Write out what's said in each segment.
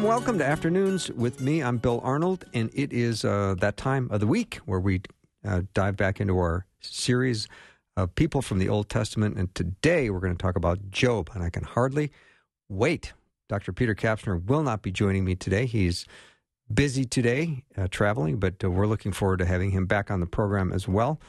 Welcome to Afternoons with me. I'm Bill Arnold, and it is that time of the week where we dive back into our series of people from the Old Testament, and today we're going to talk about Job, and I can hardly wait. Dr. Peter Kapsner will not be joining me today. He's busy today traveling, but we're looking forward to having him back on the program as well.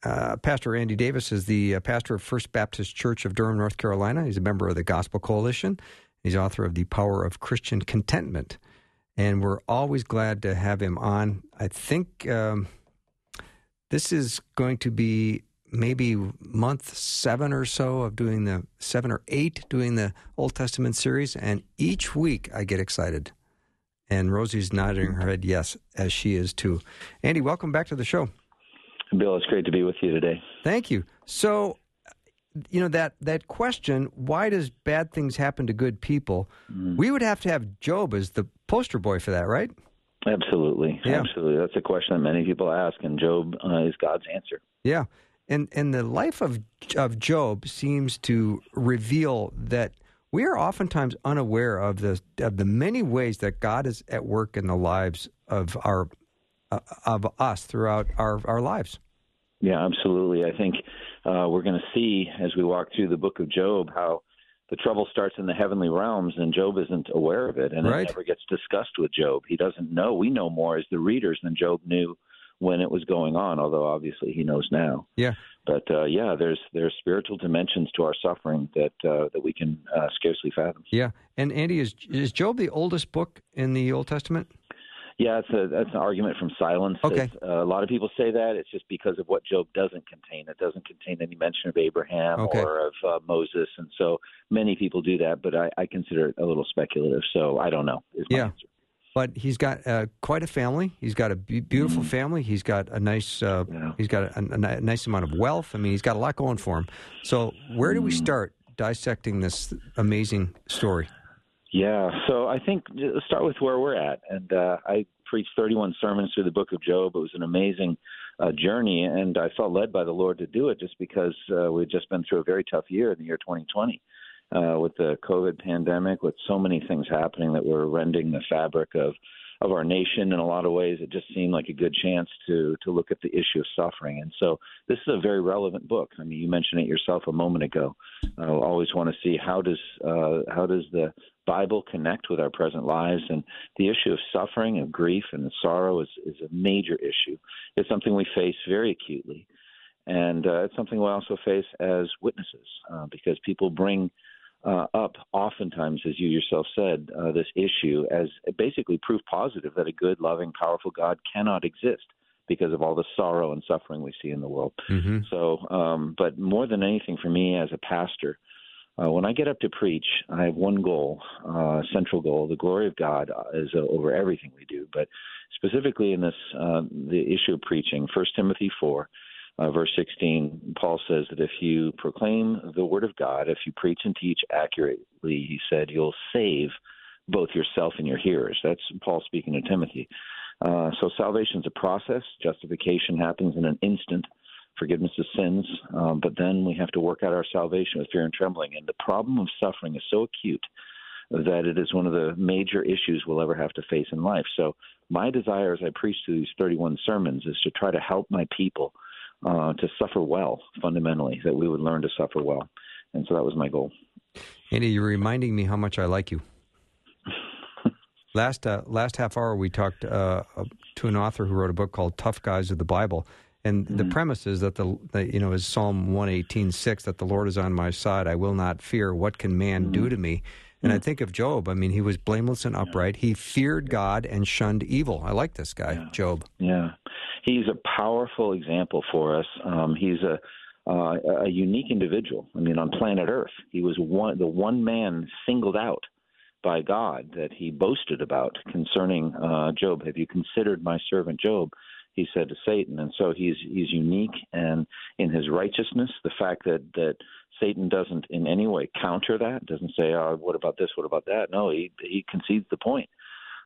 Pastor Andy Davis is the pastor of First Baptist Church of Durham, North Carolina. He's a member of the Gospel Coalition. He's author of The Power of Christian Contentment, and we're always glad to have him on. I think this is going to be maybe month 7 or so of doing the 7 or 8 doing the Old Testament series, and each week I get excited. And Rosie's nodding her head yes, as she is too. Andy, welcome back to the show. Bill, it's great to be with you today. Thank you. So, you know, that question, why does bad things happen to good people? Mm. We would have to have Job as the poster boy for that, right? Absolutely. Yeah. Absolutely. That's a question that many people ask, and Job is God's answer. Yeah. And the life of Job seems to reveal that we are oftentimes unaware of the many ways that God is at work in the lives of our of us throughout our lives. Yeah, absolutely. I think we're going to see as we walk through the book of Job how the trouble starts in the heavenly realms, and Job isn't aware of it, and It never gets discussed with Job. He doesn't know. We know more as the readers than Job knew when it was going on, although obviously he knows now. Yeah. But there's spiritual dimensions to our suffering that we can scarcely fathom. Yeah. And Andy, is Job the oldest book in the Old Testament? Yeah, that's an argument from silence. Okay. A lot of people say that. It's just because of what Job doesn't contain. It doesn't contain any mention of Abraham or of Moses, and so many people do that, but I consider it a little speculative, so I don't know is my answer. But he's got quite a family. He's got a beautiful family. He's got a nice he's got a nice amount of wealth. I mean, he's got a lot going for him. So where do we start dissecting this amazing story? Yeah, so I think let's start with where we're at. And I preached 31 sermons through the book of Job. It was an amazing journey, and I felt led by the Lord to do it just because we'd just been through a very tough year in the year 2020 with the COVID pandemic, with so many things happening that were rending the fabric of our nation in a lot of ways. It just seemed like a good chance to look at the issue of suffering. And so this is a very relevant book. I mean, you mentioned it yourself a moment ago. I always want to see how does the Bible connect with our present lives, and the issue of suffering and grief and sorrow is a major issue. It's something we face very acutely, and it's something we also face as witnesses because people bring up oftentimes, as you yourself said, this issue as basically proof positive that a good, loving, powerful God cannot exist because of all the sorrow and suffering we see in the world. Mm-hmm. So, but more than anything for me as a pastor, when I get up to preach, I have one goal, central goal. The glory of God is over everything we do, but specifically in this, the issue of preaching, 1 Timothy 4, verse 16, Paul says that if you proclaim the word of God, if you preach and teach accurately, he said, you'll save both yourself and your hearers. That's Paul speaking to Timothy. So salvation's a process. Justification happens in an instant. Forgiveness of sins, but then we have to work out our salvation with fear and trembling. And the problem of suffering is so acute that it is one of the major issues we'll ever have to face in life. So my desire as I preach through these 31 sermons is to try to help my people to suffer well, fundamentally, that we would learn to suffer well. And so that was my goal. Andy, you're reminding me how much I like you. Last half hour we talked to an author who wrote a book called Tough Guys of the Bible. And the premise is that is Psalm 118:6 that the Lord is on my side. I will not fear. What can man do to me? And I think of Job. I mean, he was blameless and upright. He feared God and shunned evil. I like this guy, Job. Yeah, he's a powerful example for us. He's a a unique individual. I mean, on planet Earth, he was the one man singled out by God that he boasted about concerning Job. Have you considered my servant Job? He said to Satan. And so he's unique and in his righteousness, the fact that Satan doesn't in any way counter that, doesn't say, oh, what about this, what about that? No, he concedes the point.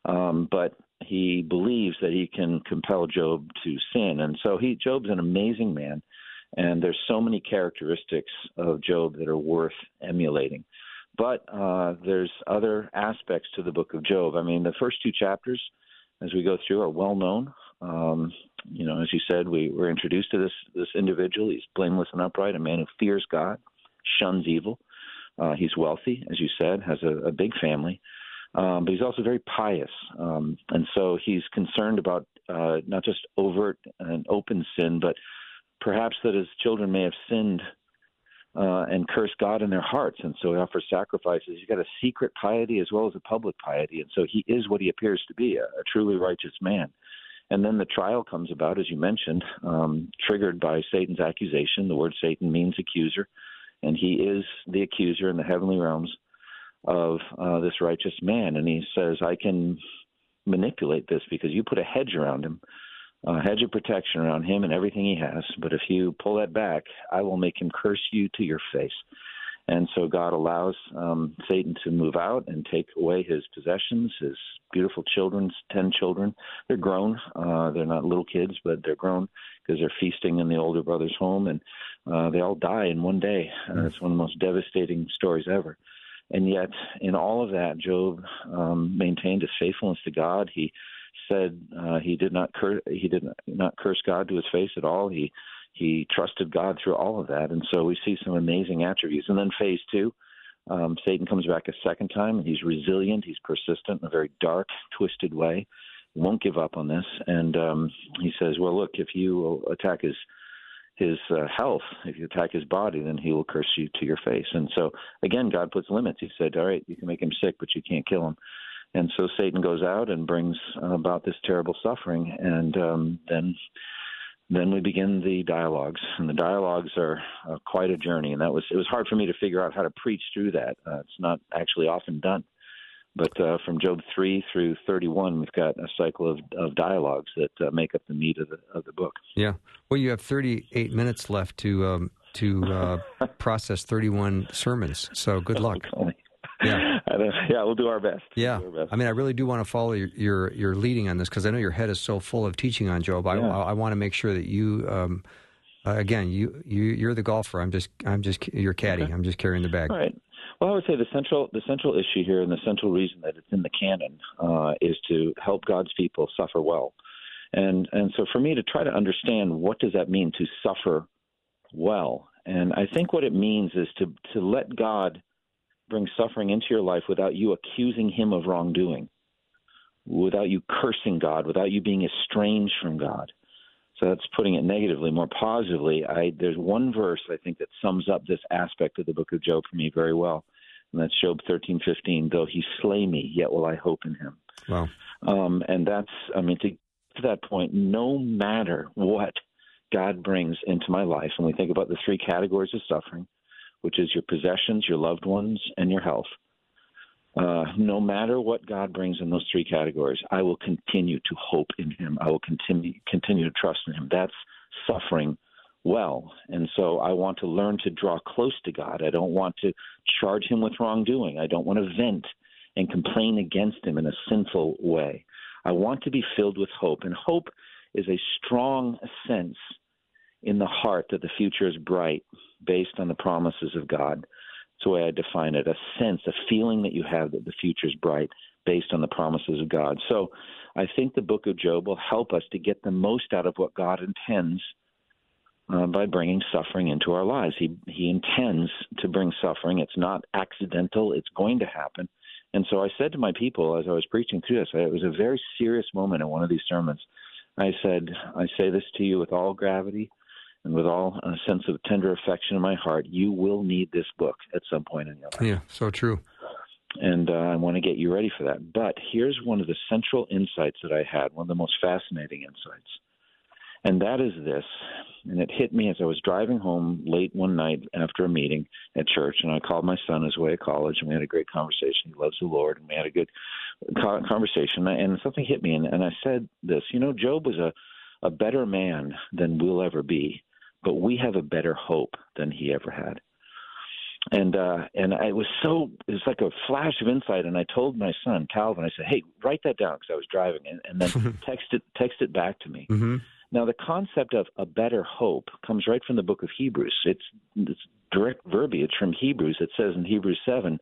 But he believes that he can compel Job to sin. And so Job's an amazing man, and there's so many characteristics of Job that are worth emulating. But there's other aspects to the book of Job. I mean, the first two chapters, as we go through, are well known. You know, as you said, we were introduced to this individual. He's blameless and upright, a man who fears God, shuns evil. He's wealthy, as you said, has a big family. But he's also very pious. And so he's concerned about not just overt and open sin, but perhaps that his children may have sinned and curse God in their hearts, and so he offers sacrifices. He's got a secret piety as well as a public piety, and so he is what he appears to be, a truly righteous man. And then the trial comes about, as you mentioned, triggered by Satan's accusation. The word Satan means accuser, and he is the accuser in the heavenly realms of this righteous man. And he says, I can manipulate this because you put a hedge around him, a hedge of protection around him and everything he has. But if you pull that back, I will make him curse you to your face. And so God allows Satan to move out and take away his possessions, his beautiful children, 10 children. They're grown. They're not little kids, but they're grown because they're feasting in the older brother's home. And they all die in one day. It's one of the most devastating stories ever. And yet in all of that, Job maintained his faithfulness to God. He said he did not curse God to his face at all. He trusted God through all of that, and so we see some amazing attributes. And then phase two, Satan comes back a second time, and he's resilient, he's persistent in a very dark, twisted way. He won't give up on this, and he says, well, look, if you attack his health, if you attack his body, then he will curse you to your face. And so again, God puts limits. He said, all right, you can make him sick, but you can't kill him. And so Satan goes out and brings about this terrible suffering, and then we begin the dialogues. And the dialogues are quite a journey, and it was hard for me to figure out how to preach through that. It's not actually often done. But from Job 3 through 31, we've got a cycle of dialogues that make up the meat of the book. Yeah. Well, you have 38 minutes left to process 31 sermons, so good luck. Yeah, we'll do our best. Yeah, I mean, I really do want to follow your leading on this because I know your head is so full of teaching on Job. I want to make sure that you, again, you're the golfer. I'm just your caddy. I'm just carrying the bag. All right. Well, I would say the central issue here and the central reason that it's in the canon is to help God's people suffer well, and so for me to try to understand what does that mean to suffer well, and I think what it means is to let God bring suffering into your life without you accusing him of wrongdoing, without you cursing God, without you being estranged from God. So that's putting it negatively. More positively, there's one verse I think that sums up this aspect of the book of Job for me very well, and that's Job 13:15, though he slay me, yet will I hope in him. Wow. And that's, I mean, to that point, no matter what God brings into my life, when we think about the three categories of suffering, which is your possessions, your loved ones, and your health. No matter what God brings in those three categories, I will continue to hope in him. I will continue to trust in him. That's suffering well. And so I want to learn to draw close to God. I don't want to charge him with wrongdoing. I don't want to vent and complain against him in a sinful way. I want to be filled with hope. And hope is a strong sense in the heart that the future is bright, based on the promises of God. That's the way I define it, a sense, a feeling that you have that the future is bright based on the promises of God. So I think the book of Job will help us to get the most out of what God intends by bringing suffering into our lives. He intends to bring suffering. It's not accidental. It's going to happen. And so I said to my people as I was preaching through this, it was a very serious moment in one of these sermons. I said, I say this to you with all gravity, and with all a sense of tender affection in my heart, you will need this book at some point in your life. Yeah, so true. And I want to get you ready for that. But here's one of the central insights that I had, one of the most fascinating insights. And that is this, and it hit me as I was driving home late one night after a meeting at church, and I called my son his way to college, and we had a great conversation. He loves the Lord, and we had a good conversation, and something hit me, and I said this, you know, Job was a better man than we'll ever be, but we have a better hope than he ever had. And I was so, it was like a flash of insight. And I told my son, Calvin, I said, hey, write that down, because I was driving, and then text it back to me. Mm-hmm. Now, the concept of a better hope comes right from the book of Hebrews. It's direct verbiage from Hebrews. It says in Hebrews 7,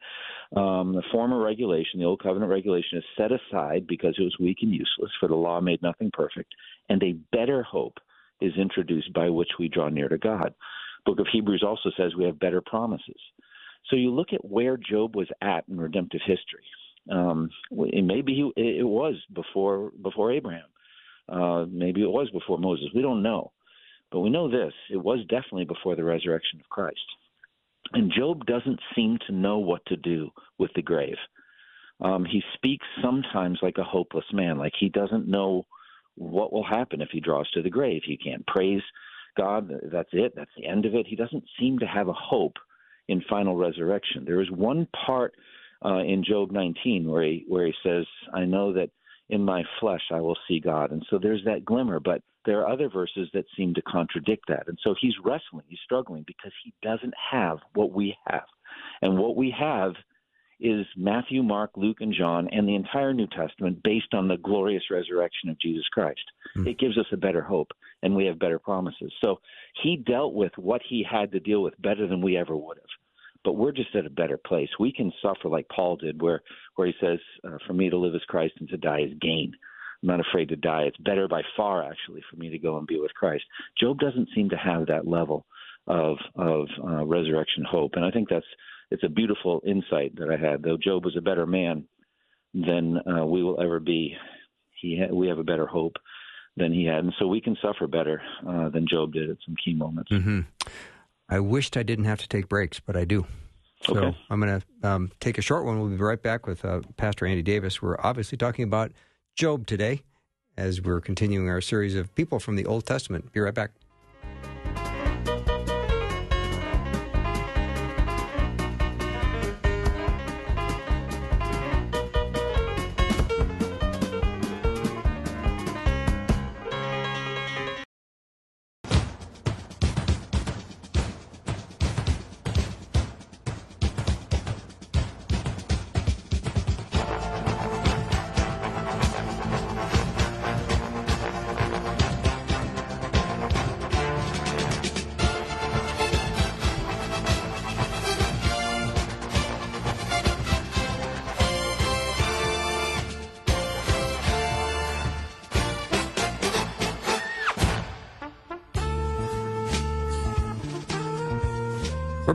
the former regulation, the old covenant regulation, is set aside because it was weak and useless, for the law made nothing perfect, and a better hope is introduced by which we draw near to God. Book of Hebrews also says we have better promises. So you look at where Job was at in redemptive history. Maybe it was before Abraham. Maybe it was before Moses. We don't know. But we know this. It was definitely before the resurrection of Christ. And Job doesn't seem to know what to do with the grave. He speaks sometimes like a hopeless man, like he doesn't know what will happen if he draws to the grave. He can't praise God. That's it. That's the end of it. He doesn't seem to have a hope in final resurrection. There is one part in Job 19 where he says, I know that in my flesh I will see God. And so there's that glimmer, but there are other verses that seem to contradict that. And so he's wrestling, he's struggling, because he doesn't have what we have. And what we have is Matthew, Mark, Luke, and John, and the entire New Testament based on the glorious resurrection of Jesus Christ. Mm. It gives us a better hope, and we have better promises. So he dealt with what he had to deal with better than we ever would have. But we're just at a better place. We can suffer like Paul did, where he says, for me to live is Christ and to die is gain. I'm not afraid to die. It's better by far, actually, for me to go and be with Christ. Job doesn't seem to have that level of resurrection hope. And I think it's a beautiful insight that I had. Though Job was a better man than we will ever be, we have a better hope than he had. And so we can suffer better than Job did at some key moments. Mm-hmm. I wished I didn't have to take breaks, but I do. So okay. I'm going to take a short one. We'll be right back with Pastor Andy Davis. We're obviously talking about Job today as we're continuing our series of people from the Old Testament. Be right back.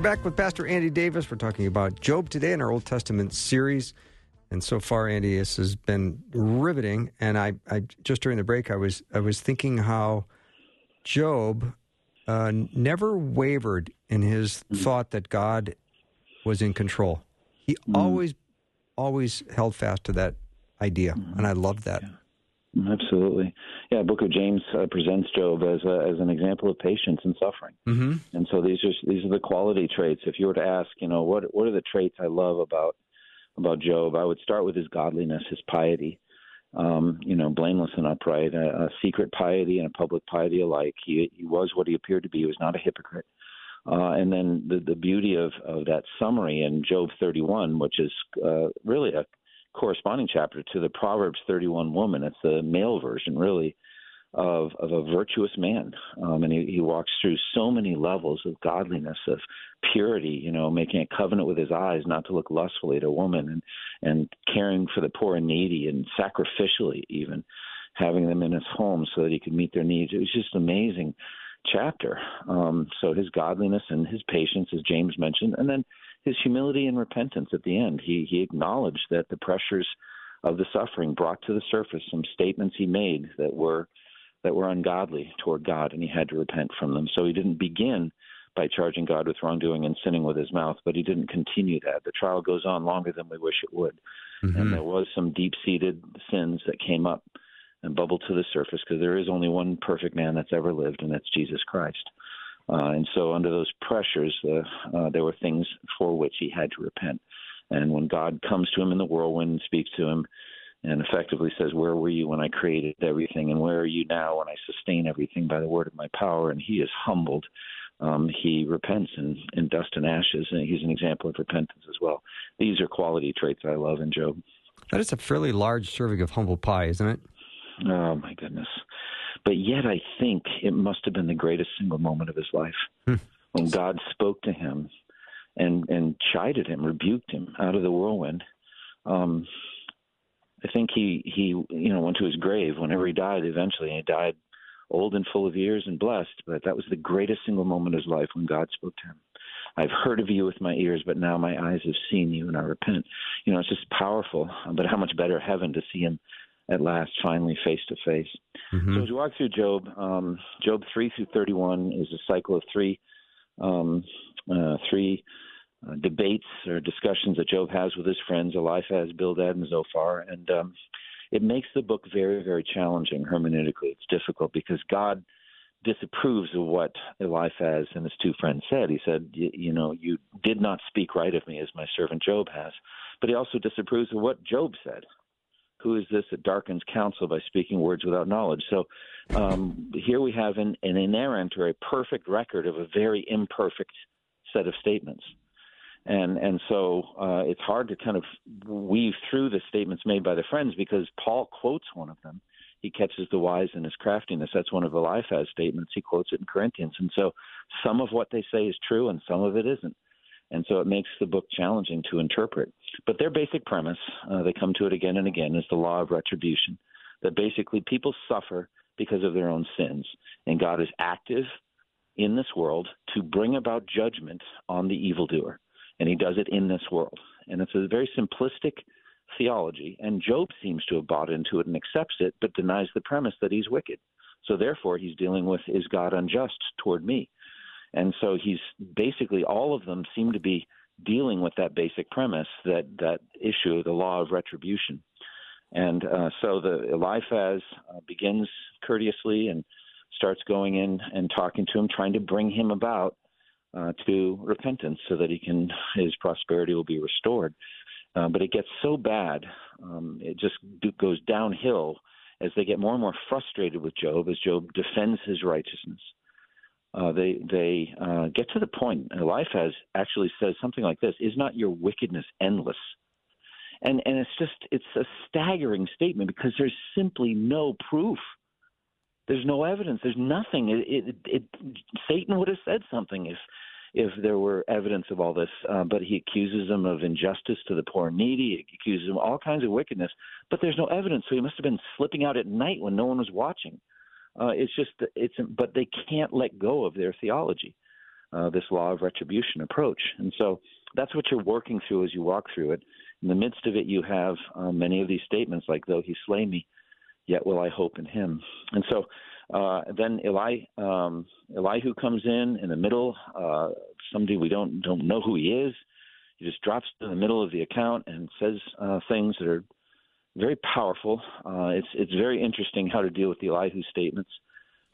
Back with Pastor Andy Davis. We're talking about Job today in our Old Testament series. And so far, Andy, this has been riveting. And I just during the break, I was thinking how Job never wavered in his thought that God was in control. He always held fast to that idea. And I love that. Yeah. Absolutely. Yeah, Book of James presents Job as an example of patience and suffering, and so these are the quality traits. If you were to ask, what are the traits I love about Job, I would start with his godliness, his piety, blameless and upright, a secret piety and a public piety alike. He was what he appeared to be. He was not a hypocrite, and then the beauty of that summary in Job 31, which is really a corresponding chapter to the Proverbs 31 woman. It's the male version, really, of a virtuous man. And he walks through so many levels of godliness, of purity, making a covenant with his eyes not to look lustfully at a woman, and caring for the poor and needy, and sacrificially even having them in his home so that he could meet their needs. It was just an amazing chapter. So his godliness and his patience, as James mentioned, and then his humility and repentance at the end. He acknowledged that the pressures of the suffering brought to the surface some statements he made that were ungodly toward God, and he had to repent from them. So he didn't begin by charging God with wrongdoing and sinning with his mouth, but he didn't continue that. The trial goes on longer than we wish it would. Mm-hmm. And there was some deep-seated sins that came up and bubble to the surface, because there is only one perfect man that's ever lived, and that's Jesus Christ. And so under those pressures, there were things for which he had to repent. And when God comes to him in the whirlwind and speaks to him and effectively says, where were you when I created everything, and where are you now when I sustain everything by the word of my power, and he is humbled, he repents in dust and ashes, and he's an example of repentance as well. These are quality traits I love in Job. That is a fairly large serving of humble pie, isn't it? Oh, my goodness. But yet I think it must have been the greatest single moment of his life when God spoke to him and chided him, rebuked him out of the whirlwind. I think he went to his grave whenever he died eventually, and he died old and full of years and blessed, but that was the greatest single moment of his life when God spoke to him. I've heard of you with my ears, but now my eyes have seen you, and I repent. You know, it's just powerful, but how much better heaven to see him at last, finally, face-to-face. Mm-hmm. So as we walk through Job, Job 3 through 31 is a cycle of three debates or discussions that Job has with his friends, Eliphaz, Bildad, and Zophar, and it makes the book very, very challenging hermeneutically. It's difficult because God disapproves of what Eliphaz and his two friends said. He said, you did not speak right of me as my servant Job has, but he also disapproves of what Job said. Who is this that darkens counsel by speaking words without knowledge? So here we have an inerrant or a perfect record of a very imperfect set of statements. And so it's hard to kind of weave through the statements made by the friends, because Paul quotes one of them. He catches the wise in his craftiness. That's one of Eliphaz's statements. He quotes it in Corinthians. And so some of what they say is true and some of it isn't. And so it makes the book challenging to interpret. But their basic premise, they come to it again and again, is the law of retribution, that basically people suffer because of their own sins. And God is active in this world to bring about judgment on the evildoer. And he does it in this world. And it's a very simplistic theology. And Job seems to have bought into it and accepts it, but denies the premise that he's wicked. So therefore, he's dealing with, is God unjust toward me? And so he's basically, all of them seem to be dealing with that basic premise, that issue of the law of retribution. And so the Eliphaz begins courteously and starts going in and talking to him, trying to bring him about to repentance so that his prosperity will be restored. But it gets so bad, it just goes downhill as they get more and more frustrated with Job, as Job defends his righteousness. They get to the point, Eliphaz actually says something like this: is not your wickedness endless? And it's a staggering statement, because there's simply no proof. There's no evidence. There's nothing. Satan would have said something if there were evidence of all this, but he accuses him of injustice to the poor and needy. He accuses him of all kinds of wickedness, but there's no evidence, so he must have been slipping out at night when no one was watching. But they can't let go of their theology, this law of retribution approach. And so that's what you're working through as you walk through it. In the midst of it, you have many of these statements like, though he slay me, yet will I hope in him. And so then Elihu comes in the middle, somebody we don't know who he is. He just drops in the middle of the account and says things that are very powerful. It's very interesting how to deal with the Elihu statements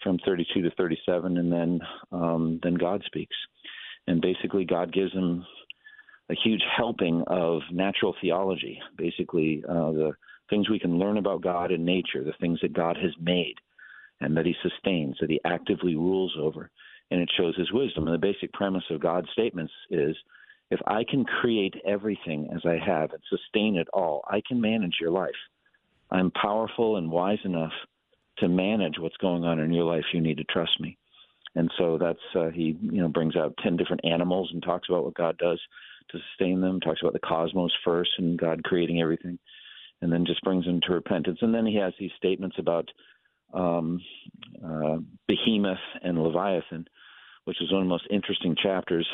from 32 to 37, and then God speaks. And basically God gives him a huge helping of natural theology, basically the things we can learn about God in nature, the things that God has made and that he sustains, that he actively rules over, and it shows his wisdom. And the basic premise of God's statements is, if I can create everything as I have and sustain it all, I can manage your life. I'm powerful and wise enough to manage what's going on in your life. You need to trust me. And so that's he brings out 10 different animals and talks about what God does to sustain them, talks about the cosmos first and God creating everything, and then just brings them to repentance. And then he has these statements about Behemoth and Leviathan, which is one of the most interesting chapters,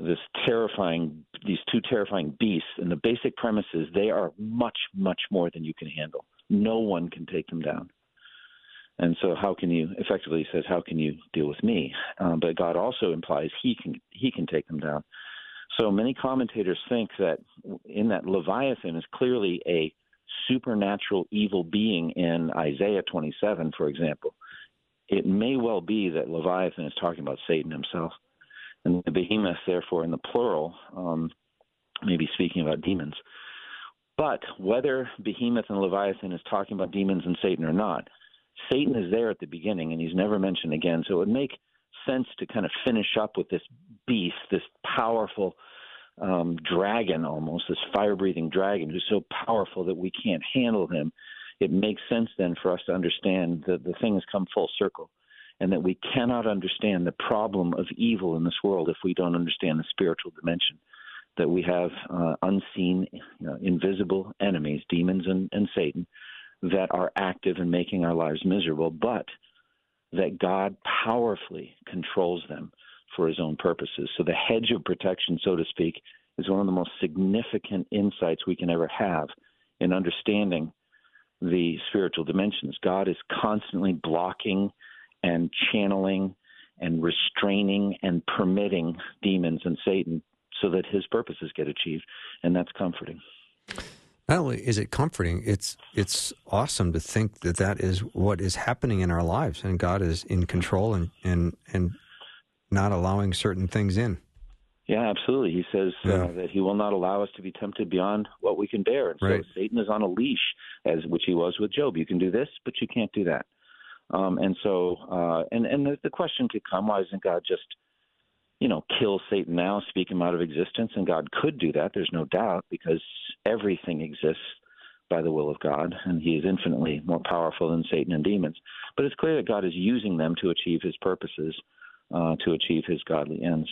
these two terrifying beasts, and the basic premise is they are much, much more than you can handle. No one can take them down. And so how can you deal with me? But God also implies he can take them down. So many commentators think that in that Leviathan is clearly a supernatural evil being in Isaiah 27, for example, it may well be that Leviathan is talking about Satan himself. And the behemoth, therefore, in the plural, may be speaking about demons. But whether Behemoth and Leviathan is talking about demons and Satan or not, Satan is there at the beginning, and he's never mentioned again. So it would make sense to kind of finish up with this beast, this powerful dragon almost, this fire-breathing dragon who's so powerful that we can't handle him. It makes sense then for us to understand that the thing has come full circle and that we cannot understand the problem of evil in this world if we don't understand the spiritual dimension, that we have unseen, invisible enemies, demons and Satan, that are active in making our lives miserable, but that God powerfully controls them for his own purposes. So the hedge of protection, so to speak, is one of the most significant insights we can ever have in understanding the spiritual dimensions. God is constantly blocking and channeling and restraining and permitting demons and Satan so that his purposes get achieved, and that's comforting. Not only is it comforting, it's awesome to think that that is what is happening in our lives, and God is in control and not allowing certain things in. Yeah, absolutely. He says that he will not allow us to be tempted beyond what we can bear. And so right. Satan is on a leash, which he was with Job. You can do this, but you can't do that. And the question could come, why isn't God just kill Satan now, speak him out of existence? And God could do that, there's no doubt, because everything exists by the will of God, and he is infinitely more powerful than Satan and demons. But it's clear that God is using them to achieve his purposes, to achieve his godly ends.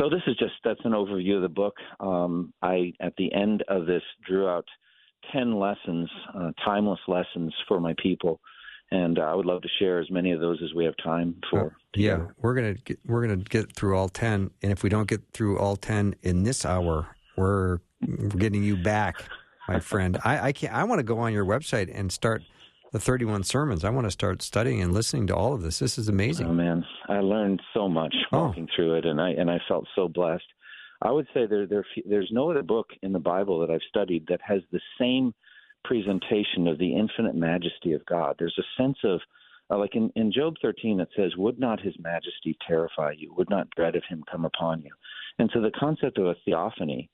So this is that's an overview of the book. I, at the end of this, drew out 10 lessons, timeless lessons for my people. And I would love to share as many of those as we have time for. We're gonna get through all 10, and if we don't get through all 10 in this hour, we're getting you back, my friend. I want to go on your website and start the 31 sermons. I want to start studying and listening to all of this. This is amazing. Oh man, I learned so much walking through it, and I felt so blessed. I would say there's no other book in the Bible that I've studied that has the same presentation of the infinite majesty of God. There's a sense of, like in Job 13, it says, would not his majesty terrify you? Would not dread of him come upon you? And so the concept of a theophany,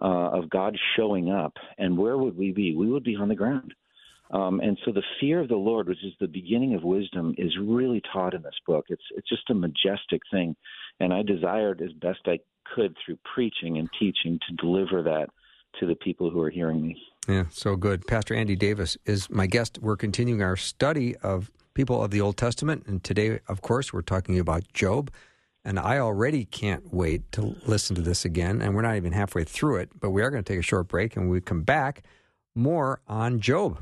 of God showing up, and where would we be? We would be on the ground. And so the fear of the Lord, which is the beginning of wisdom, is really taught in this book. It's just a majestic thing. And I desired as best I could through preaching and teaching to deliver that to the people who are hearing me. Yeah, so good. Pastor Andy Davis is my guest. We're continuing our study of people of the Old Testament, and today, of course, we're talking about Job, and I already can't wait to listen to this again, and we're not even halfway through it, but we are going to take a short break, and when we come back, more on Job.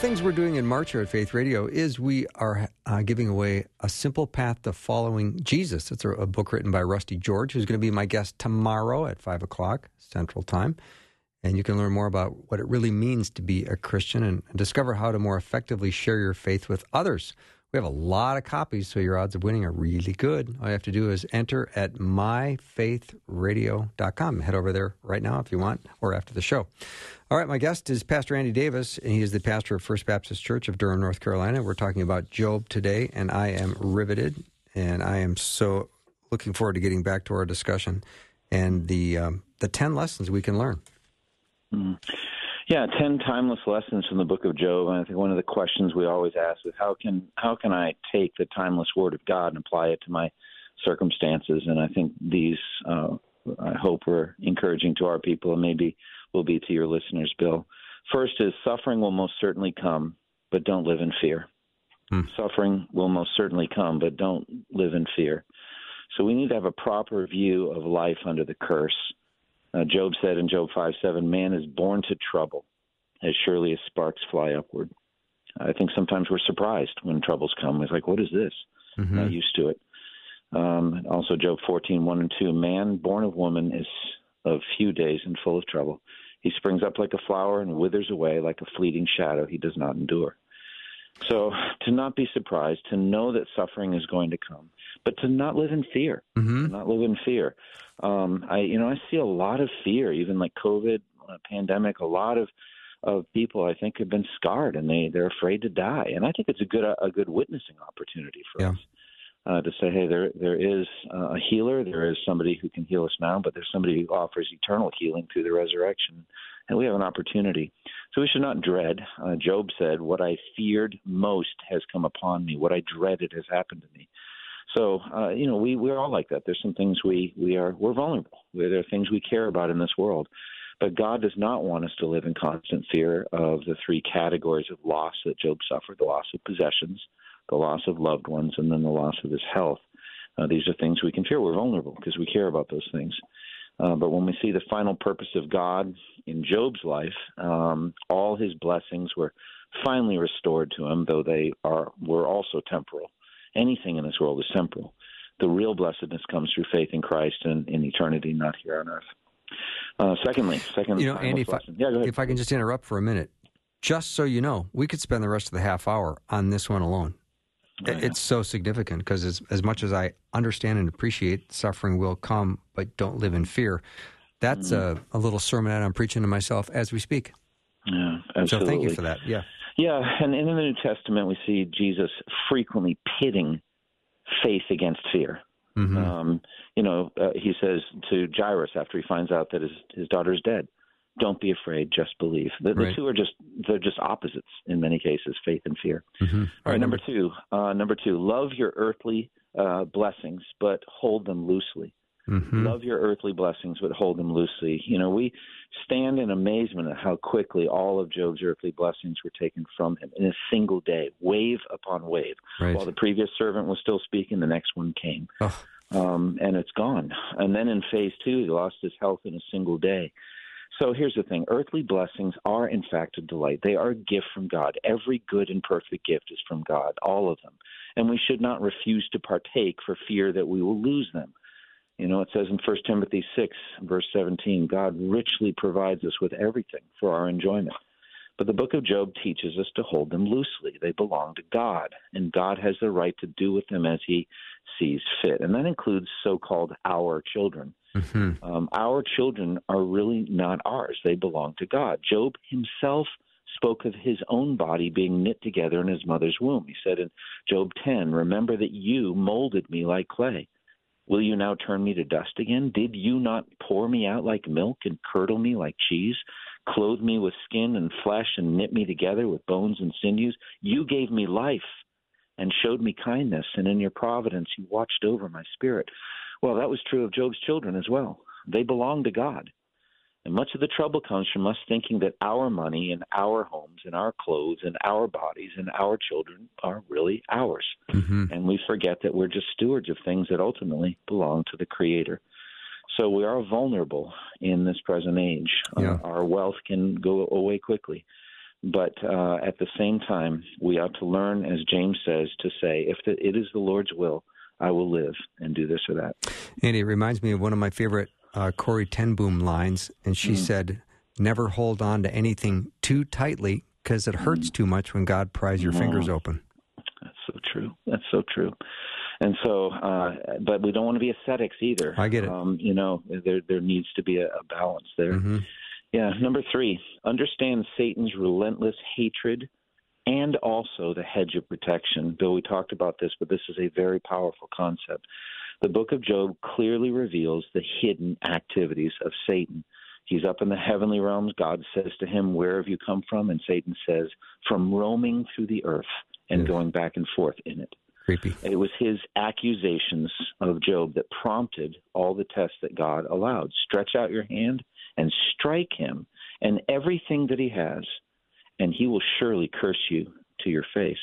Things we're doing in March here at Faith Radio is we are giving away A Simple Path to Following Jesus. It's a book written by Rusty George, who's going to be my guest tomorrow at 5 o'clock Central Time. And you can learn more about what it really means to be a Christian and discover how to more effectively share your faith with others. We have a lot of copies, so your odds of winning are really good. All you have to do is enter at MyFaithRadio.com. Head over there right now if you want, or after the show. All right, my guest is Pastor Andy Davis, and he is the pastor of First Baptist Church of Durham, North Carolina. We're talking about Job today, and I am riveted, and I am so looking forward to getting back to our discussion and the 10 lessons we can learn. Mm-hmm. Yeah, 10 timeless lessons from the book of Job. And I think one of the questions we always ask is, how can I take the timeless word of God and apply it to my circumstances. And I think these, I hope, were encouraging to our people and maybe will be to your listeners, Bill. First is suffering will most certainly come, but don't live in fear. Suffering will most certainly come, but don't live in fear. So we need to have a proper view of life under the curse. Job said in Job 5:7, man is born to trouble as surely as sparks fly upward. I think sometimes we're surprised when troubles come. It's like, what is this? Mm-hmm. Not used to it. Also Job 14:1-2, man born of woman is of few days and full of trouble. He springs up like a flower and withers away like a fleeting shadow. He does not endure. So to not be surprised, to know that suffering is going to come, but to not live in fear, not live in fear. I see a lot of fear, even like COVID, pandemic, a lot of people I think have been scarred and they're afraid to die. And I think it's a good witnessing opportunity for us to say, hey, there is a healer. There is somebody who can heal us now, but there's somebody who offers eternal healing through the resurrection. And we have an opportunity. So we should not dread. Job said, what I feared most has come upon me. What I dreaded has happened to me. So, we're all like that. There's some things we're vulnerable. There are things we care about in this world. But God does not want us to live in constant fear of the three categories of loss that Job suffered, the loss of possessions, the loss of loved ones, and then the loss of his health. These are things we can fear. We're vulnerable because we care about those things. But when we see the final purpose of God in Job's life, all his blessings were finally restored to him, though they were also temporal. Anything in this world is temporal. The real blessedness comes through faith in Christ and in eternity, not here on earth. Secondly, Andy, if I can just interrupt for a minute, just so you know, we could spend the rest of the half hour on this one alone. It's so significant because as much as I understand and appreciate suffering will come, but don't live in fear, that's a little sermonette I'm preaching to myself as we speak. Yeah, absolutely. So thank you for that. Yeah, and in the New Testament we see Jesus frequently pitting faith against fear. Mm-hmm. He says to Jairus after he finds out that his daughter is dead, don't be afraid, just believe. The two are they're just opposites in many cases, faith and fear. Mm-hmm. All right, number two, love your earthly blessings, but hold them loosely. Mm-hmm. Love your earthly blessings, but hold them loosely. We stand in amazement at how quickly all of Job's earthly blessings were taken from him in a single day, wave upon wave. Right. While the previous servant was still speaking, the next one came, and it's gone. And then in phase two, he lost his health in a single day. So here's the thing. Earthly blessings are, in fact, a delight. They are a gift from God. Every good and perfect gift is from God, all of them. And we should not refuse to partake for fear that we will lose them. It says in 1 Timothy 6, verse 17, God richly provides us with everything for our enjoyment. But the book of Job teaches us to hold them loosely. They belong to God, and God has the right to do with them as he sees fit. And that includes so-called our children. Mm-hmm. Our children are really not ours. They belong to God. Job himself spoke of his own body being knit together in his mother's womb. He said in Job 10, remember that you molded me like clay. Will you now turn me to dust again? Did you not pour me out like milk and curdle me like cheese, clothe me with skin and flesh and knit me together with bones and sinews? You gave me life and showed me kindness, and in your providence you watched over my spirit. Well, that was true of Job's children as well. They belong to God. And much of the trouble comes from us thinking that our money and our homes and our clothes and our bodies and our children are really ours. Mm-hmm. And we forget that we're just stewards of things that ultimately belong to the Creator. So we are vulnerable in this present age. Yeah. Our wealth can go away quickly. But at the same time, we ought to learn, as James says, to say, if it is the Lord's will, I will live and do this or that. Andy, it reminds me of one of my favorite Corrie Ten Boom lines, and she said, never hold on to anything too tightly because it hurts too much when God pries your fingers open. That's so true. And so, but we don't want to be ascetics either. I get it. There needs to be a balance there. Mm-hmm. Yeah. Number three, understand Satan's relentless hatred and also the hedge of protection. Bill, we talked about this, but this is a very powerful concept. The book of Job clearly reveals the hidden activities of Satan. He's up in the heavenly realms. God says to him, where have you come from? And Satan says, from roaming through the earth and going back and forth in it. Creepy. It was his accusations of Job that prompted all the tests that God allowed. Stretch out your hand and strike him and everything that he has, and he will surely curse you to your face.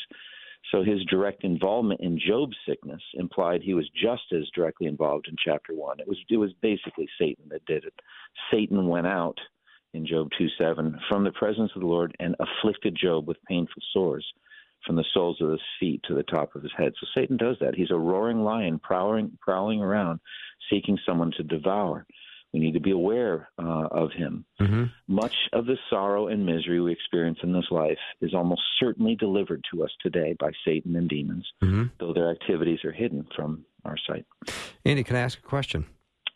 So his direct involvement in Job's sickness implied he was just as directly involved in chapter 1. It was basically Satan that did it. Satan went out in Job 2:7 from the presence of the Lord and afflicted Job with painful sores from the soles of his feet to the top of his head. So Satan does that. He's a roaring lion prowling around, seeking someone to devour. We need to be aware of him. Mm-hmm. Much of the sorrow and misery we experience in this life is almost certainly delivered to us today by Satan and demons, mm-hmm. though their activities are hidden from our sight. Andy, can I ask a question?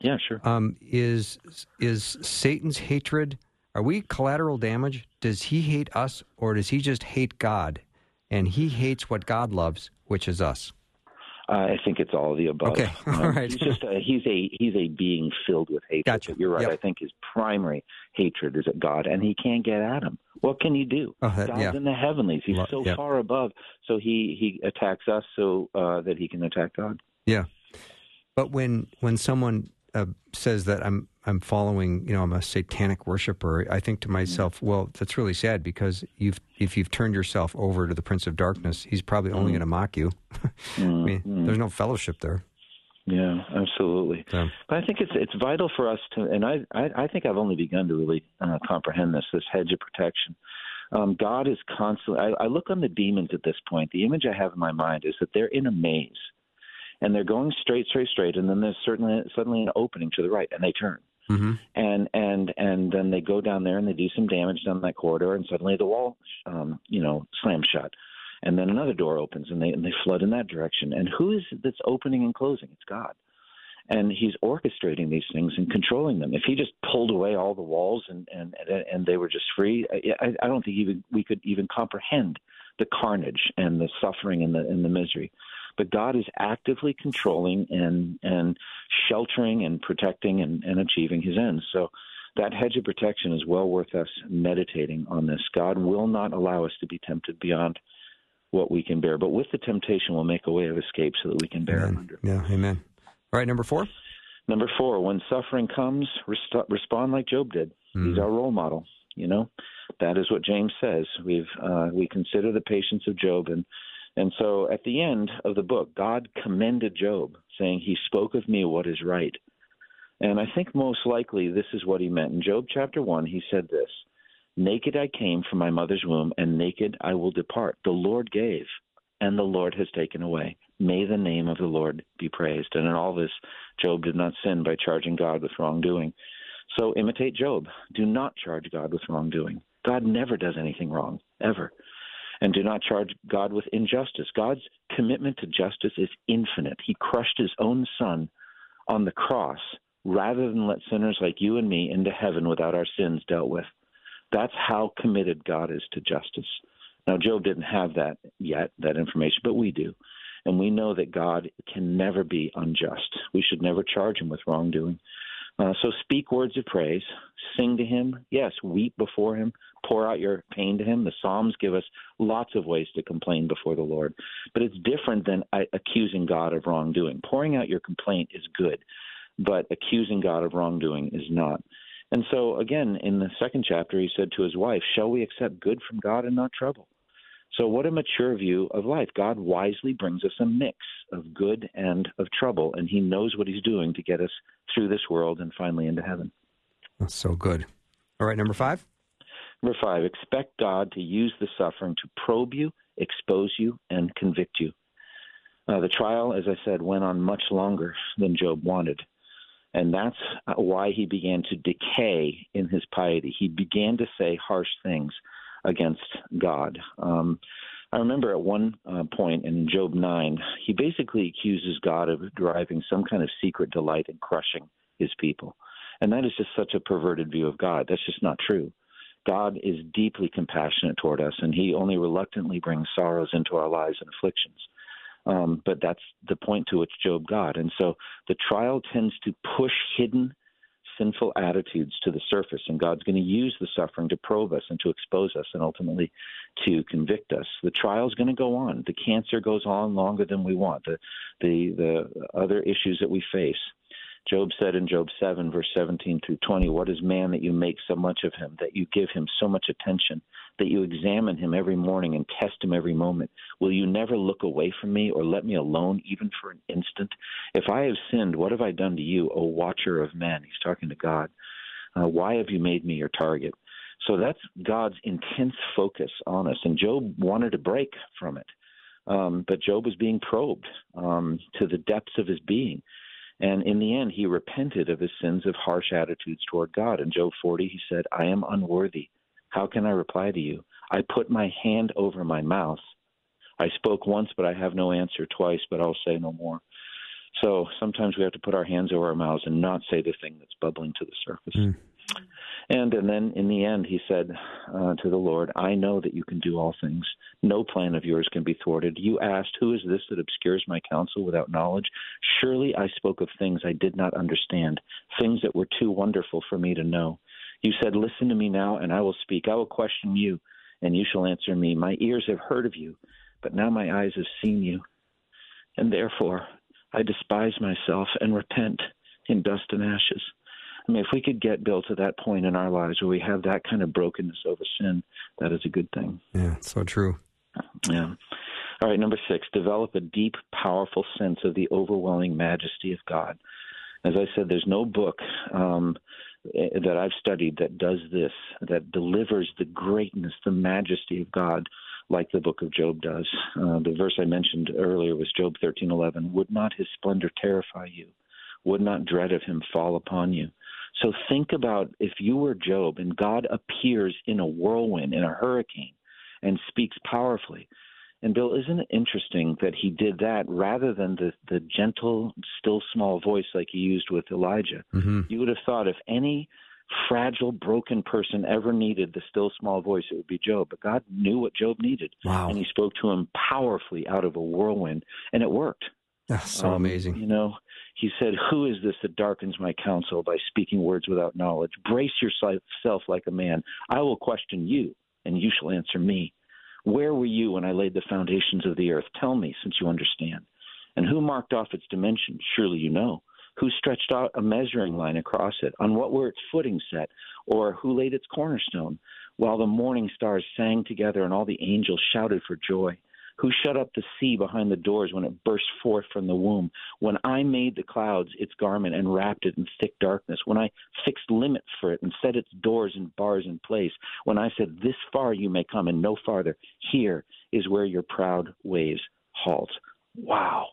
Yeah, sure. Is Satan's hatred, are we collateral damage? Does he hate us, or does he just hate God? And he hates what God loves, which is us. I think it's all of the above. Okay, all right. He's a being filled with hatred. Gotcha. You're right. Yep. I think his primary hatred is at God, and he can't get at him. What can he do? God's in the heavenlies. He's so far above. So he attacks us so that he can attack God. Yeah. But when someone says that I'm following, I'm a satanic worshiper, I think to myself, well, that's really sad, because if you've turned yourself over to the Prince of Darkness, he's probably only going to mock you. I mean, there's no fellowship there. Yeah, absolutely. So. But I think it's vital for us to, and I think I've only begun to really comprehend this hedge of protection. God is constantly, I look on the demons at this point. The image I have in my mind is that they're in a maze. And they're going straight, and then there's suddenly an opening to the right, and they turn. Mm-hmm. And then they go down there, and they do some damage down that corridor, and suddenly the wall, slams shut. And then another door opens, and they flood in that direction. And who is it that's opening and closing? It's God. And he's orchestrating these things and controlling them. If he just pulled away all the walls and they were just free, I don't think we could even comprehend the carnage and the suffering and the misery. But God is actively controlling and sheltering and protecting and achieving his ends. So that hedge of protection is well worth us meditating on this. God will not allow us to be tempted beyond what we can bear. But with the temptation, we'll make a way of escape so that we can bear it under. Yeah, amen. All right, number 4? Number 4, when suffering comes, respond like Job did. Mm. He's our role model, That is what James says. We consider the patience of Job, and so at the end of the book, God commended Job, saying, he spoke of me what is right. And I think most likely this is what he meant. In Job chapter 1, he said this, naked I came from my mother's womb, and naked I will depart. The Lord gave, and the Lord has taken away. May the name of the Lord be praised. And in all this, Job did not sin by charging God with wrongdoing. So imitate Job. Do not charge God with wrongdoing. God never does anything wrong, ever. And do not charge God with injustice. God's commitment to justice is infinite. He crushed his own son on the cross rather than let sinners like you and me into heaven without our sins dealt with. That's how committed God is to justice. Now, Job didn't have that yet, that information, but we do. And we know that God can never be unjust. We should never charge him with wrongdoing. So speak words of praise, sing to him, yes, weep before him, pour out your pain to him. The Psalms give us lots of ways to complain before the Lord, but it's different than accusing God of wrongdoing. Pouring out your complaint is good, but accusing God of wrongdoing is not. And so, again, in the second chapter, he said to his wife, shall we accept good from God and not trouble? So what a mature view of life. God wisely brings us a mix of good and of trouble, and he knows what he's doing to get us through this world and finally into heaven. That's so good. All right, number 5? Number 5, expect God to use the suffering to probe you, expose you, and convict you. The trial, as I said, went on much longer than Job wanted, and that's why he began to decay in his piety. He began to say harsh things against God. I remember at one point in Job 9, he basically accuses God of deriving some kind of secret delight in crushing his people. And that is just such a perverted view of God. That's just not true. God is deeply compassionate toward us, and he only reluctantly brings sorrows into our lives and afflictions. But that's the point to which Job got. And so the trial tends to push hidden sinful attitudes to the surface, and God's going to use the suffering to probe us and to expose us and ultimately to convict us. The trial's going to go on. The cancer goes on longer than we want, the other issues that we face. Job said in Job 7, verse 17 through 20, "What is man that you make so much of him, that you give him so much attention, that you examine him every morning and test him every moment? Will you never look away from me or let me alone even for an instant? If I have sinned, what have I done to you, O watcher of men?" He's talking to God. Why have you made me your target? So that's God's intense focus on us, and Job wanted to break from it. But Job was being probed to the depths of his being. And in the end, he repented of his sins of harsh attitudes toward God. In Job 40, he said, "I am unworthy. How can I reply to you? I put my hand over my mouth. I spoke once, but I have no answer, twice, but I'll say no more." So sometimes we have to put our hands over our mouths and not say the thing that's bubbling to the surface. Mm. And then in the end, he said to the Lord, "I know that you can do all things. No plan of yours can be thwarted. You asked, 'Who is this that obscures my counsel without knowledge?' Surely I spoke of things I did not understand, things that were too wonderful for me to know. You said, 'Listen to me now, and I will speak. I will question you, and you shall answer me. My ears have heard of you, but now my eyes have seen you. And therefore I despise myself and repent in dust and ashes." I mean, if we could get, Bill, to that point in our lives where we have that kind of brokenness over sin, that is a good thing. Yeah, so true. Yeah. All right, number 6, develop a deep, powerful sense of the overwhelming majesty of God. As I said, there's no book that I've studied that does this, that delivers the greatness, the majesty of God like the book of Job does. The verse I mentioned earlier was Job 13:11, "Would not his splendor terrify you? Would not dread of him fall upon you?" So think about if you were Job and God appears in a whirlwind, in a hurricane, and speaks powerfully. And Bill, isn't it interesting that he did that rather than the gentle, still small voice like he used with Elijah? Mm-hmm. You would have thought if any fragile, broken person ever needed the still small voice, it would be Job. But God knew what Job needed. Wow. And he spoke to him powerfully out of a whirlwind, and it worked. That's so amazing. You know, he said, "Who is this that darkens my counsel by speaking words without knowledge? Brace yourself like a man. I will question you, and you shall answer me. Where were you when I laid the foundations of the earth? Tell me, since you understand. And who marked off its dimensions? Surely you know. Who stretched out a measuring line across it? On what were its footings set? Or who laid its cornerstone? While the morning stars sang together and all the angels shouted for joy. Who shut up the sea behind the doors when it burst forth from the womb? When I made the clouds its garment and wrapped it in thick darkness, when I fixed limits for it and set its doors and bars in place, when I said, 'This far you may come and no farther, here is where your proud waves halt.'" Wow.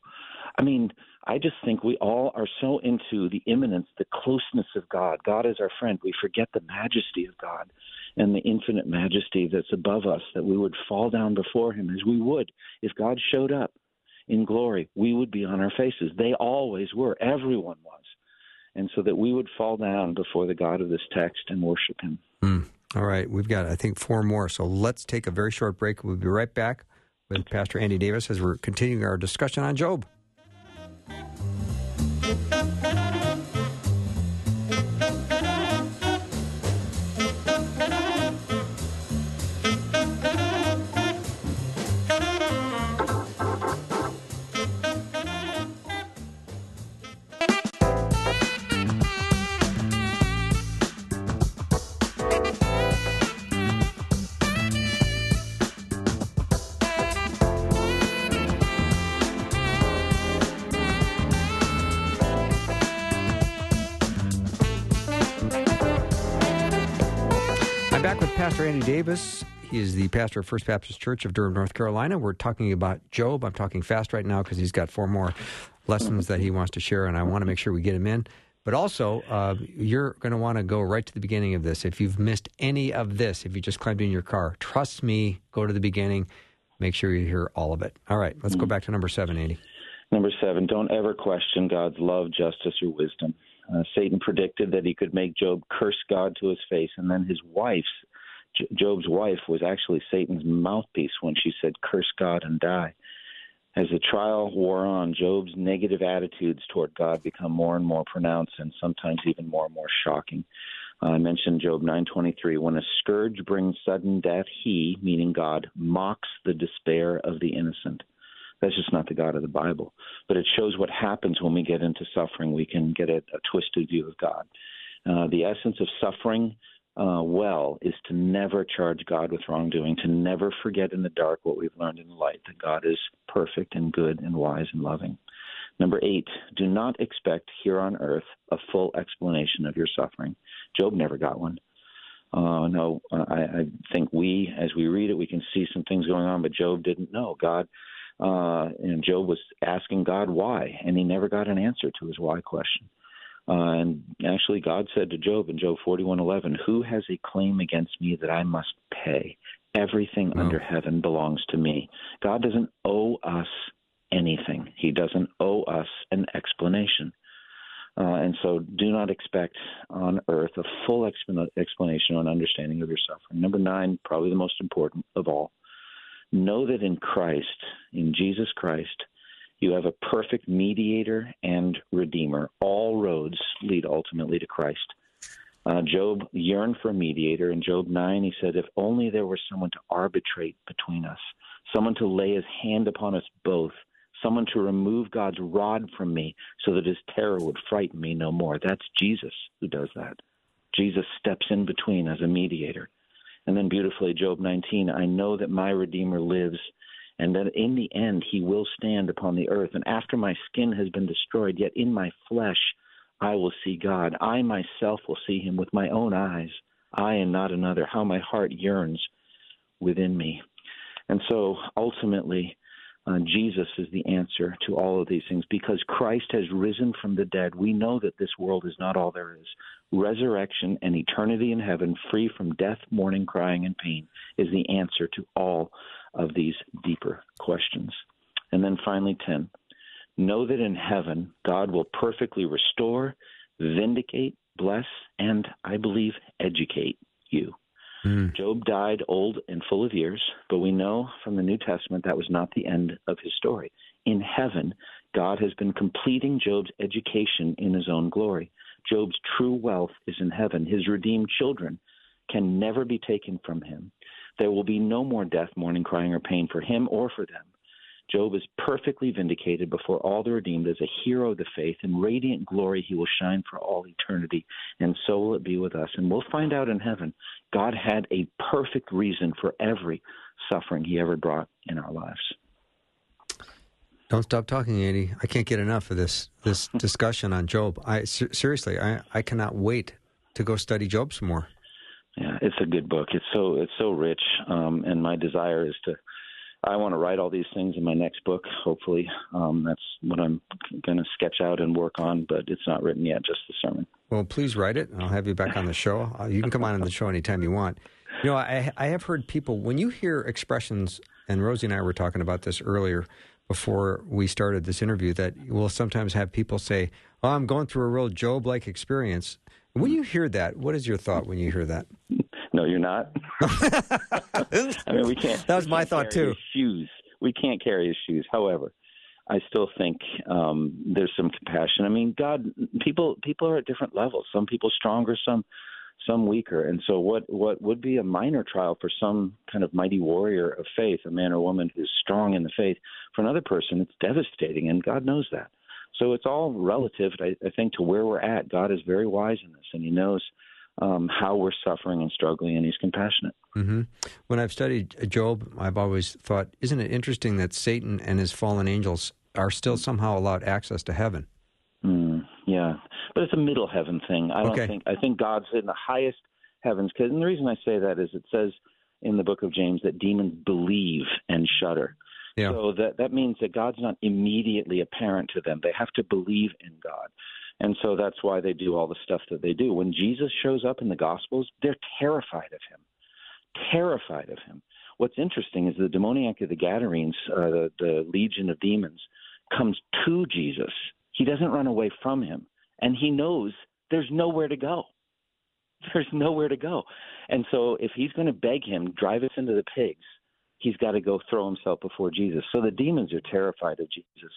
I mean, I just think we all are so into the imminence, the closeness of God. God is our friend. We forget the majesty of God and the infinite majesty that's above us, that we would fall down before him as we would. If God showed up in glory, we would be on our faces. They always were. Everyone was. And so that we would fall down before the God of this text and worship him. Mm. All right. We've got, I think, 4 more. So let's take a very short break. We'll be right back with Pastor Andy Davis as we're continuing our discussion on Job. Pastor Andy Davis. He is the pastor of First Baptist Church of Durham, North Carolina. We're talking about Job. I'm talking fast right now because he's got 4 more lessons that he wants to share, and I want to make sure we get him in. But also, you're going to want to go right to the beginning of this. If you've missed any of this, if you just climbed in your car, trust me, go to the beginning. Make sure you hear all of it. All right, let's go back to number 7, Andy. Number 7, don't ever question God's love, justice, or wisdom. Satan predicted that he could make Job curse God to his face, and then his wife's Job's wife was actually Satan's mouthpiece when she said, "Curse God and die." As the trial wore on, Job's negative attitudes toward God become more and more pronounced and sometimes even more and more shocking. I mentioned Job 9:23, when a scourge brings sudden death, he, meaning God, mocks the despair of the innocent. That's just not the God of the Bible. But it shows what happens when we get into suffering. We can get a twisted view of God. The essence of suffering well is to never charge God with wrongdoing, to never forget in the dark what we've learned in the light, that God is perfect and good and wise and loving. Number 8, do not expect here on earth a full explanation of your suffering. Job never got one. I think we, as we read it, we can see some things going on, but Job didn't know. God, and Job was asking God why, and he never got an answer to his why question. And actually, God said to Job in Job 41:11, who has a claim against me that I must pay? Everything under heaven belongs to me. God doesn't owe us anything. He doesn't owe us an explanation. And so do not expect on earth a full explanation or understanding of your suffering. Number 9, probably the most important of all, know that in Christ, in Jesus Christ, you have a perfect mediator and redeemer. All roads lead ultimately to Christ. Job yearned for a mediator. In Job 9, he said, if only there were someone to arbitrate between us, someone to lay his hand upon us both, someone to remove God's rod from me so that his terror would frighten me no more. That's Jesus who does that. Jesus steps in between as a mediator. And then beautifully, Job 19, I know that my Redeemer lives, and that in the end he will stand upon the earth. And after my skin has been destroyed, yet in my flesh I will see God. I myself will see him with my own eyes, I and not another. How my heart yearns within me. And so ultimately, Jesus is the answer to all of these things. Because Christ has risen from the dead, we know that this world is not all there is. Resurrection and eternity in heaven, free from death, mourning, crying, and pain, is the answer to all of these deeper questions. And then finally, 10, know that in heaven, God will perfectly restore, vindicate, bless, and I believe educate you. Mm. Job died old and full of years, but we know from the New Testament that was not the end of his story. In heaven, God has been completing Job's education in his own glory. Job's true wealth is in heaven. His redeemed children can never be taken from him. There will be no more death, mourning, crying, or pain for him or for them. Job is perfectly vindicated before all the redeemed as a hero of the faith. In radiant glory he will shine for all eternity, and so will it be with us. And we'll find out in heaven God had a perfect reason for every suffering he ever brought in our lives. Don't stop talking, Andy. I can't get enough of this discussion on Job. Seriously, I cannot wait to go study Job some more. Yeah, it's a good book. It's so rich, and my desire is I want to write all these things in my next book, hopefully. That's what I'm going to sketch out and work on, but it's not written yet, just the sermon. Well, please write it, and I'll have you back on the show. You can come on the show anytime you want. You know, I have heard people, when you hear expressions, and Rosie and I were talking about this earlier before we started this interview, that we'll sometimes have people say, oh, I'm going through a real Job-like experience. When you hear that, what is your thought when you hear that? No, you're not. I mean, we can't. That was my thought too. We can't carry his shoes. However, I still think there's some compassion. I mean, God, people are at different levels. Some people stronger, some weaker. And so, what would be a minor trial for some kind of mighty warrior of faith, a man or woman who's strong in the faith, for another person, it's devastating, and God knows that. So it's all relative, I think, to where we're at. God is very wise in this, and He knows how we're suffering and struggling, and He's compassionate. Mm-hmm. When I've studied Job, I've always thought, isn't it interesting that Satan and his fallen angels are still somehow allowed access to heaven? Yeah, but it's a middle heaven thing. I think God's in the highest heavens. And the reason I say that is it says in the book of James that demons believe and shudder. Yeah. So that means that God's not immediately apparent to them. They have to believe in God. And so that's why they do all the stuff that they do. When Jesus shows up in the Gospels, they're terrified of him. Terrified of him. What's interesting is the demoniac of the Gadarenes, the legion of demons, comes to Jesus. He doesn't run away from him. And he knows there's nowhere to go. There's nowhere to go. And so if he's going to beg him, drive us into the pigs, he's got to go throw himself before Jesus. So the demons are terrified of Jesus.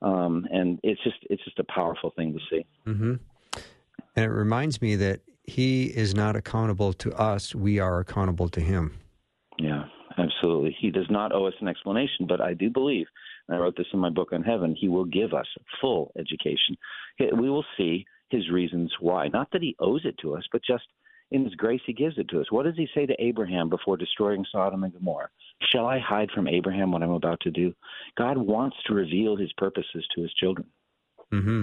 And it's just a powerful thing to see. Mm-hmm. And it reminds me that he is not accountable to us. We are accountable to him. Yeah, absolutely. He does not owe us an explanation, but I do believe, and I wrote this in my book on heaven, he will give us full education. We will see his reasons why. Not that he owes it to us, but just in his grace he gives it to us. What does he say to Abraham before destroying Sodom and Gomorrah? Shall I hide from Abraham what I'm about to do? God wants to reveal his purposes to his children. Mm-hmm.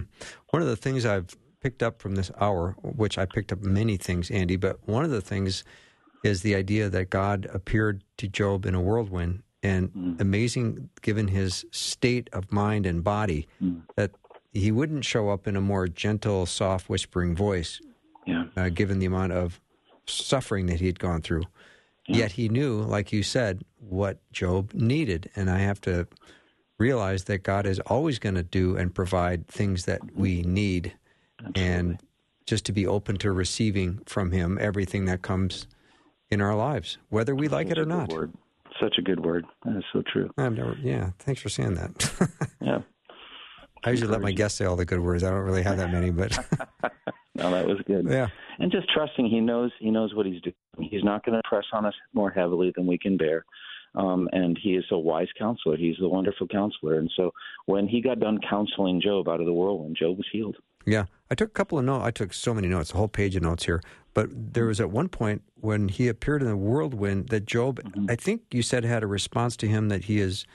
One of the things I've picked up from this hour, which I picked up many things, Andy, but one of the things is the idea that God appeared to Job in a whirlwind, and amazing, given his state of mind and body, that he wouldn't show up in a more gentle, soft, whispering voice, given the amount of suffering that he had gone through. Yeah. Yet he knew, like you said, what Job needed. And I have to realize that God is always going to do and provide things that we need. Absolutely. And just to be open to receiving from him everything that comes in our lives, whether we like it or not. Word. Such a good word. That is so true. Thanks for saying that. Yeah. I usually let my guests say all the good words. I don't really have that many, but... No, that was good. Yeah. And just trusting he knows what he's doing. He's not going to press on us more heavily than we can bear. And he is a wise counselor. He's a wonderful counselor. And so when he got done counseling Job out of the whirlwind, Job was healed. Yeah. I took a couple of notes. I took so many notes, a whole page of notes here. But there was at one point when he appeared in the whirlwind that Job, I think you said, had a response to him that he is...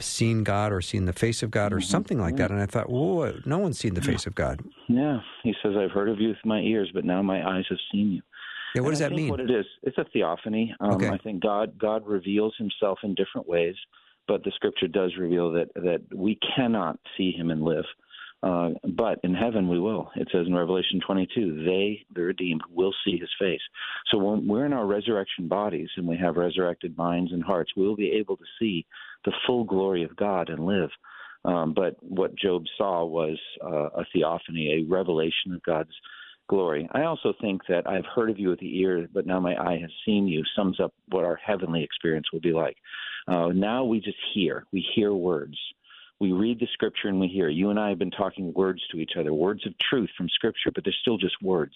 seen God or seen the face of God or something like that. And I thought, whoa, no one's seen the face of God. Yeah. He says, I've heard of you with my ears, but now my eyes have seen you. Yeah, what does that mean? What it is, it's a theophany. Okay. I think God reveals himself in different ways, but the scripture does reveal that we cannot see him and live. But in heaven we will. It says in Revelation 22, the redeemed, will see his face. So when we're in our resurrection bodies and we have resurrected minds and hearts, we'll be able to see the full glory of God and live. But what Job saw was a theophany, a revelation of God's glory. I also think that I've heard of you with the ear, but now my eye has seen you, sums up what our heavenly experience will be like. Now we just hear. We hear words. We read the scripture and we hear. You and I have been talking words to each other, words of truth from scripture, but they're still just words.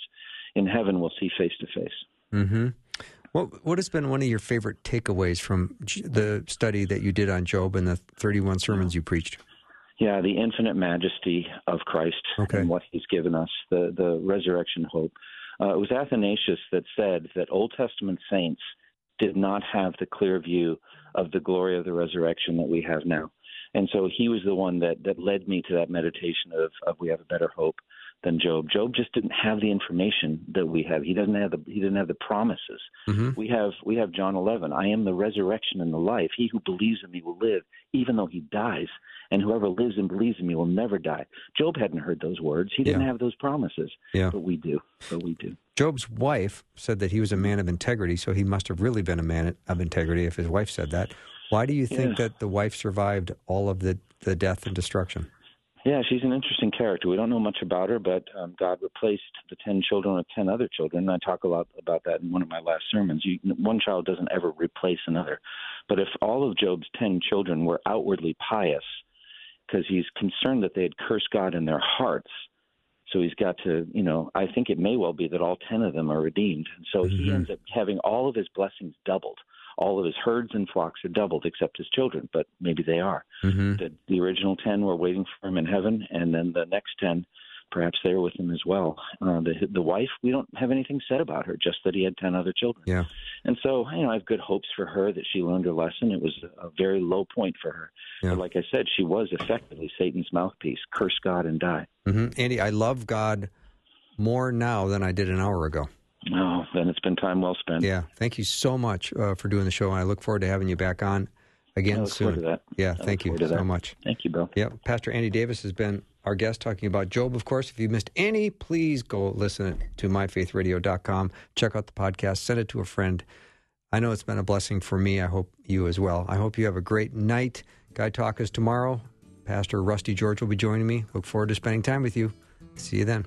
In heaven, we'll see face to face. Mm-hmm. What has been one of your favorite takeaways from the study that you did on Job and the 31 sermons you preached? Yeah, the infinite majesty of Christ and what he's given us, the resurrection hope. It was Athanasius that said that Old Testament saints did not have the clear view of the glory of the resurrection that we have now. And so he was the one that led me to that meditation of we have a better hope than Job. Job just didn't have the information that we have. He didn't have the promises. Mm-hmm. We have John 11. I am the resurrection and the life. He who believes in me will live, even though he dies, and whoever lives and believes in me will never die. Job hadn't heard those words. He didn't have those promises. Yeah. But we do. Job's wife said that he was a man of integrity, so he must have really been a man of integrity if his wife said that. Why do you think that the wife survived all of the death and destruction? Yeah, she's an interesting character. We don't know much about her, but God replaced the 10 children with 10 other children. I talk a lot about that in one of my last sermons. One child doesn't ever replace another. But if all of Job's 10 children were outwardly pious, because he's concerned that they had cursed God in their hearts, so he's got to, I think it may well be that all 10 of them are redeemed. And so he ends up having all of his blessings doubled. All of his herds and flocks are doubled except his children, but maybe they are. Mm-hmm. The original 10 were waiting for him in heaven, and then the next 10, perhaps they were with him as well. The wife, we don't have anything said about her, just that he had 10 other children. Yeah. And so I have good hopes for her that she learned her lesson. It was a very low point for her. Yeah. But like I said, she was effectively Satan's mouthpiece, curse God and die. Mm-hmm. Andy, I love God more now than I did an hour ago. Oh, then it's been time well spent. Yeah. Thank you so much for doing the show, and I look forward to having you back on again soon. To that. Yeah, thank you so much. Thank you, Bill. Yeah, Pastor Andy Davis has been our guest talking about Job, of course. If you missed any, please go listen to MyFaithRadio.com. Check out the podcast. Send it to a friend. I know it's been a blessing for me. I hope you as well. I hope you have a great night. Guy Talk is tomorrow. Pastor Rusty George will be joining me. Look forward to spending time with you. See you then.